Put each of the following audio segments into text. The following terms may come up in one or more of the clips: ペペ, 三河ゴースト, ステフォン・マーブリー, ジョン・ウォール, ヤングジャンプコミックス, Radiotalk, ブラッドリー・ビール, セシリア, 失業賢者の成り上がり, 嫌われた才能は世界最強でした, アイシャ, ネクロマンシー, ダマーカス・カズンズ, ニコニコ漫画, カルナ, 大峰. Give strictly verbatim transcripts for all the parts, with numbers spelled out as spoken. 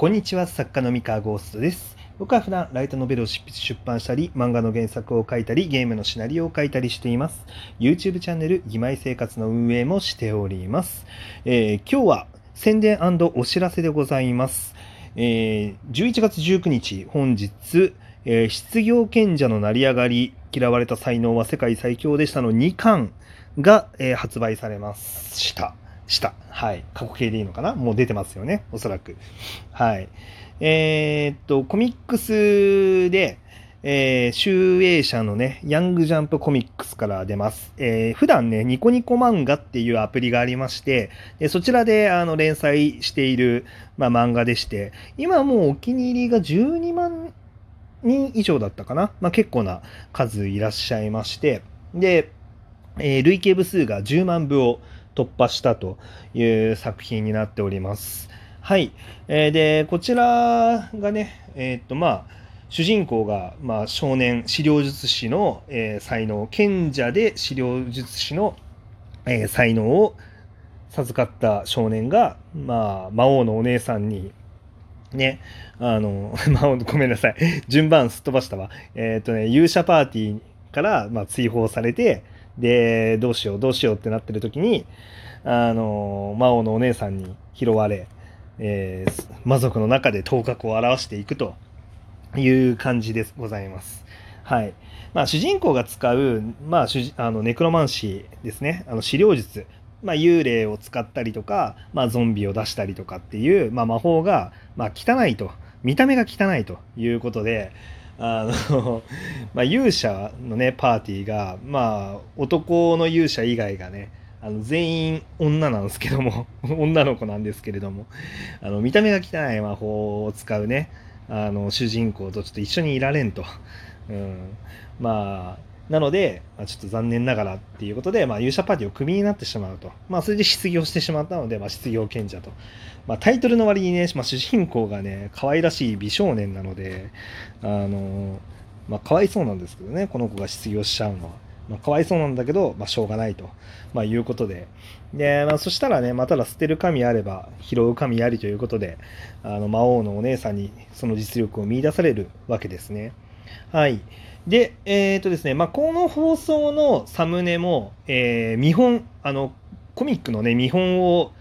こんにちは、作家の三河ゴーストです。僕は普段ライトノベルを執筆出版したり、漫画の原作を書いたり、ゲームのシナリオを書いたりしています。 YouTube チャンネル義妹生活の運営もしております。えー、今日は宣伝&お知らせでございます。えー、じゅういちがつじゅうくにち、本日、えー、失業賢者の成り上がり、嫌われた才能は世界最強でしたのにかんが、えー、発売されましたした。はい。過去形でいいのかな？もう出てますよね、おそらく。はい。えー、っと、コミックスで、えー、集英社のね、ヤングジャンプコミックスから出ます。えー、普段ね、ニコニコ漫画っていうアプリがありまして、でそちらであの連載している、まあ、漫画でして、今もうお気に入りがじゅうにまんにん以上だったかな。まあ、結構な数いらっしゃいまして、で、えー、累計部数がじゅうまんぶを突破したという作品になっております。はい。えー、で、こちらがね、えー、っと、まあ、主人公が、まあ、少年、資料術師の、えー、才能、賢者で資料術師の、えー、才能を授かった少年が、まあ、魔王のお姉さんに、ね、あの、魔王、ごめんなさい、順番すっ飛ばしたわ。えー、っとね、勇者パーティーから、まあ、追放されて、で、どうしようどうしようってなってる時に、あの魔王のお姉さんに拾われ、えー、魔族の中で頭角を現していくという感じでございます。はい。まあ、主人公が使う、まあ、主あのネクロマンシーですね、あの資料術、まあ、幽霊を使ったりとか、まあ、ゾンビを出したりとかっていう、まあ、魔法が、まあ、汚いと、見た目が汚いということで、あのまあ、勇者のねパーティーが、まあ、男の勇者以外がね、あの全員女なんですけども女の子なんですけれども、あの見た目が汚い魔法を使うね、あの主人公とちょっと一緒にいられんと、うん、まあなので、まあ、ちょっと残念ながらっていうことで、まあ、勇者パーティーをクビになってしまうと、まあ、それで失業してしまったので、まあ、失業賢者と、まあ、タイトルの割にね、まあ、主人公がね可愛らしい美少年なので、あの、まあ、かわいそうなんですけどね、この子が失業しちゃうのは、まあ、かわいそうなんだけど、まあ、しょうがないと、まあ、いうことで、で、まあ、そしたらね、まあ、ただ捨てる神あれば拾う神ありということで、あの魔王のお姉さんにその実力を見出されるわけですね。はい。で、えーとですね、まあ、この放送のサムネも、えー、見本、あの、コミックのね、見本を、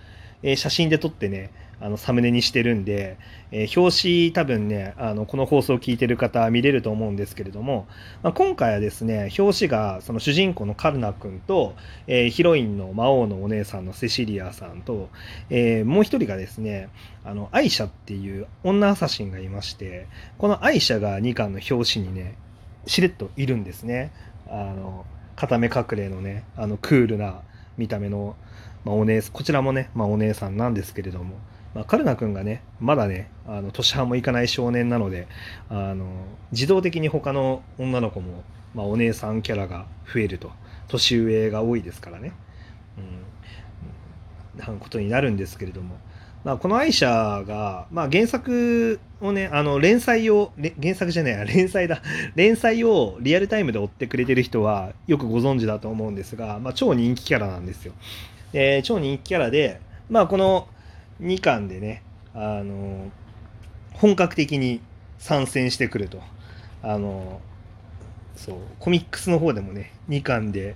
えー、写真で撮ってね、あのサムネにしてるんで、えー、表紙多分ね、あのこの放送を聞いてる方は見れると思うんですけれども、まあ、今回はですね、表紙がその主人公のカルナ君と、えー、ヒロインの魔王のお姉さんのセシリアさんと、えー、もう一人がですね、あのアイシャっていう女アサシンがいまして、このアイシャがにかんの表紙にねしれっといるんですね。あの片目隠れのね、あのクールな見た目の、まあ、お姉、こちらもね、まあ、お姉さんなんですけれども、まあ、カルナ君がねまだね、あの年半もいかない少年なので、あの自動的に他の女の子も、まあ、お姉さんキャラが増えると、年上が多いですからね、うん、なんことになるんですけれども、まあ、この愛車が、まあ、原作をね、あの連載を原作じゃない連載だ連載をリアルタイムで追ってくれてる人はよくご存知だと思うんですが、まあ、超人気キャラなんですよ。で、超人気キャラで、まあ、このにかんでね、あの本格的に参戦してくると、あのそうコミックスの方でもね、にかんで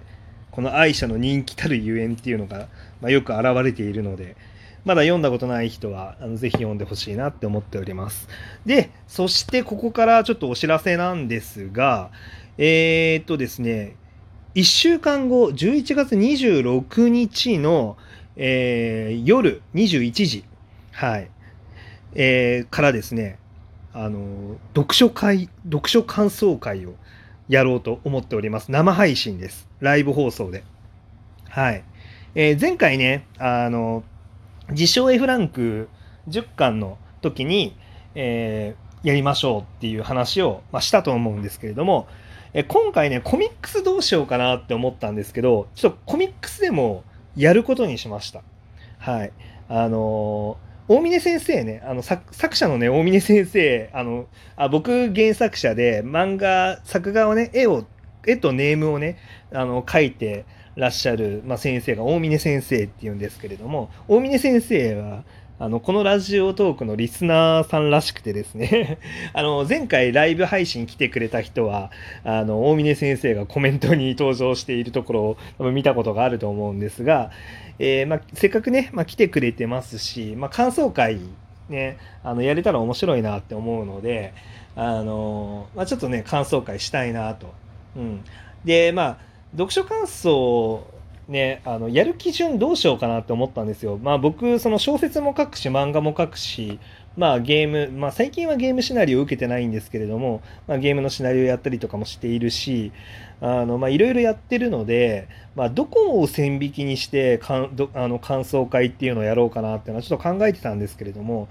この愛車の人気たるゆえんっていうのが、まあ、よく現れているので、まだ読んだことない人はあのぜひ読んでほしいなって思っております。で、そしてここからちょっとお知らせなんですが、えー、っとですねいっしゅうかんご、じゅういちがつにじゅうろくにちのえー、夜にじゅういちじ、はいえー、からですね、あのー、読書会、読書感想会をやろうと思っております。生配信です。ライブ放送で。はいえー、前回ね、あのー、自称 F ランクじゅっかんの時に、えー、やりましょうっていう話を、まあ、したと思うんですけれども、えー、今回ね、コミックスどうしようかなって思ったんですけど、ちょっとコミックスでもやることにしました。はい。あのー、大峰先生ね、あの 作, 作者のね、大峰先生、あのあ、僕原作者で漫画、作画をね、絵を、絵とネームをね、あの書いてらっしゃる、まあ、先生が大峰先生っていうんですけれども、大峰先生は、あのこのラジオトークのリスナーさんらしくてですねあの前回ライブ配信来てくれた人はあの大峰先生がコメントに登場しているところを多分見たことがあると思うんですが、えーまあ、せっかくね、まあ、来てくれてますし、まあ、感想会ね、あのやれたら面白いなって思うので、あのまあ、ちょっとね感想会したいなと、うん、でまあ読書感想ね、あのやる基準どうしようかなって思ったんですよ。まあ僕その小説も書くし漫画も書くし、まあゲーム、まあ最近はゲームシナリオを受けてないんですけれども、まあ、ゲームのシナリオやったりとかもしているし、あのまあいろいろやってるので、まあどこを線引きにしてかんどあの感想会っていうのをやろうかなっていうのはちょっと考えてたんですけれども、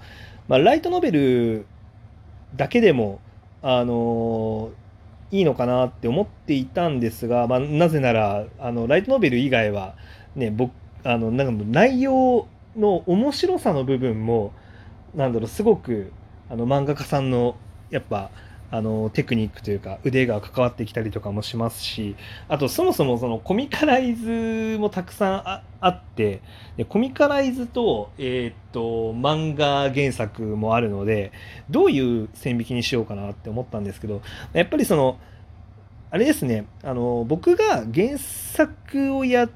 まあライトノベルだけでもあのーいいのかなって思っていたんですが、まあ、なぜならあのライトノベル以外は、ね、僕あのなんか内容の面白さの部分もなんだろうすごくあの漫画家さんのやっぱあのテクニックというか腕が関わってきたりとかもしますし、あとそもそもそのコミカライズもたくさん あ, あってでコミカライズと、えー、っと漫画原作もあるのでどういう線引きにしようかなって思ったんですけど、やっぱりそのあれですね、あの僕が原作をやっ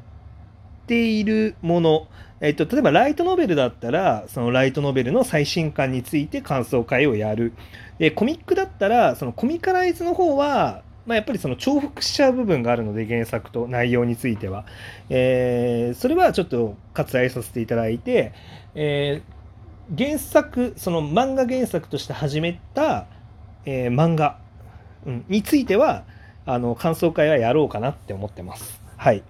ているもの、えー、っと例えばライトノベルだったらそのライトノベルの最新刊について感想会をやる。でコミックだったらそのコミカライズの方は、まあ、やっぱりその重複しちゃう部分があるので原作と内容については、えー、それはちょっと割愛させていただいて、えー、原作その漫画原作として始めた、えー、漫画、うん、についてはあの感想会はやろうかなって思ってます。はい。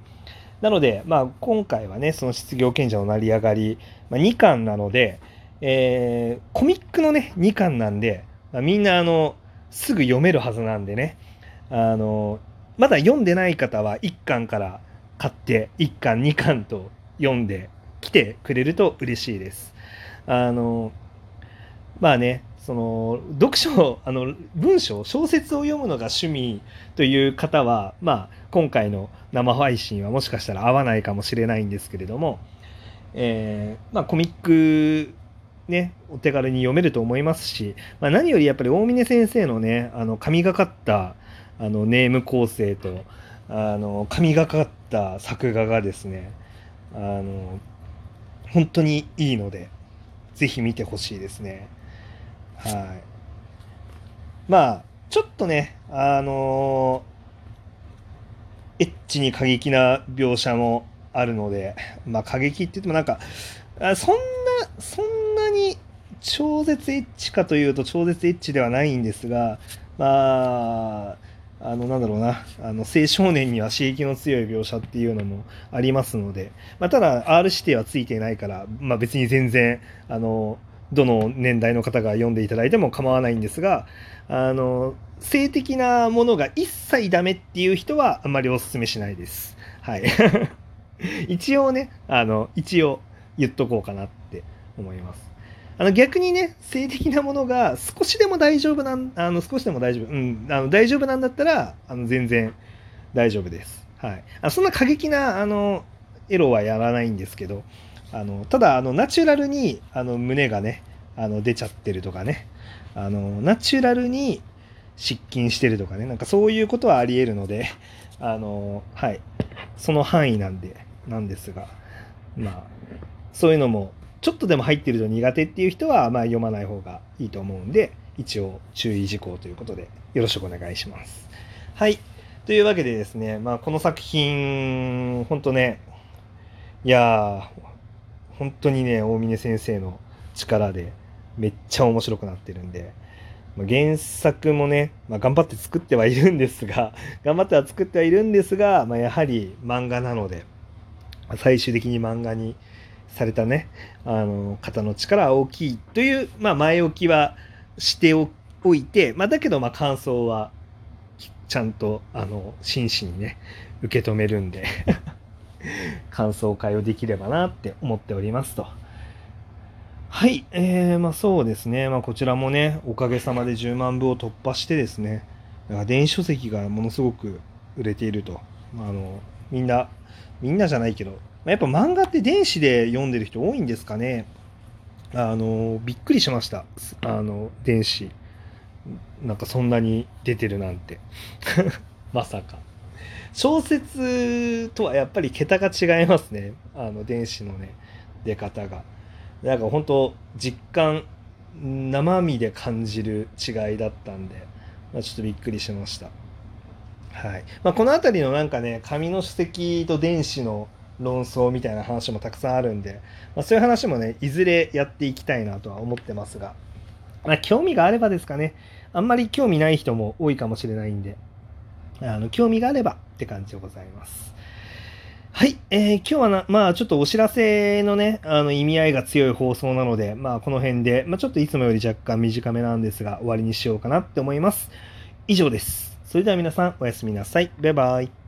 なので、まあ、今回はねその失業賢者の成り上がり、まあ、にかんなので、えー、コミックのねにかんなんで。みんなあのすぐ読めるはずなんでね、あのまだ読んでない方はいっかんから買っていっかんにかんと読んできてくれると嬉しいです。あのまあねその読書あの文章小説を読むのが趣味という方は、まあ、今回の生配信はもしかしたら合わないかもしれないんですけれども、えーまあ、コミックね、お手軽に読めると思いますし、まあ、何よりやっぱり大峰先生のねあの神がかったあのネーム構成とあの神がかった作画がですねあの本当にいいのでぜひ見てほしいですね。はい、まあちょっとねあのエッチに過激な描写もあるので、まあ過激って言ってもなんかあそんなそんな超絶エッチかというと超絶エッチではないんですが、まああのなんだろうなあの青少年には刺激の強い描写っていうのもありますので、まあ、ただ R 指定はついていないから、まあ、別に全然あのどの年代の方が読んでいただいても構わないんですが、あの性的なものが一切ダメっていう人はあんまりお勧めしないです、はい、一応ねあの一応言っとこうかなって思います。あの逆にね性的なものが少しでも大丈夫なんあの少しでも大丈夫、うん、あの大丈夫なんだったらあの全然大丈夫です、はい、あそんな過激なあのエロはやらないんですけど、あのただあのナチュラルにあの胸がねあの出ちゃってるとかね、あのナチュラルに失禁してるとかね、なんかそういうことはありえるので、あのはいその範囲なんでなんですが、まあそういうのもちょっとでも入ってると苦手っていう人はまあ読まない方がいいと思うんで、一応注意事項ということでよろしくお願いします。はい。というわけでですね、まあ、この作品、本当ね、いやー、本当にね、大峰先生の力でめっちゃ面白くなってるんで、まあ、原作もね、まあ、頑張って作ってはいるんですが、頑張っては作ってはいるんですが、まあ、やはり漫画なので、最終的に漫画に、されたねあの方の力は大きいという、まあ、前置きはしておいて、まあ、だけどまあ感想はちゃんとあの真摯にね受け止めるんで感想会をできればなって思っておりますと。はい、えーまあ、そうですね、まあ、こちらもねおかげさまでじゅうまんぶを突破してですね、電子書籍がものすごく売れていると、まあ、あのみんなみんなじゃないけどやっぱ漫画って電子で読んでる人多いんですかね。あのびっくりしました。あの電子なんかそんなに出てるなんてまさか小説とはやっぱり桁が違いますね。あの電子のね出方がなんか本当実感生身で感じる違いだったんで、まあ、ちょっとびっくりしました。はい、まあ、この辺りのなんかね紙の書籍と電子の論争みたいな話もたくさんあるんで、まあ、そういう話もねいずれやっていきたいなとは思ってますが、まあ、興味があればですかね。あんまり興味ない人も多いかもしれないんで、あの興味があればって感じでございます。はい、えー、今日はな、まあ、ちょっとお知らせのねあの意味合いが強い放送なので、まあ、この辺で、まあ、ちょっといつもより若干短めなんですが終わりにしようかなって思います。以上です。それでは皆さんおやすみなさい。バイバイ。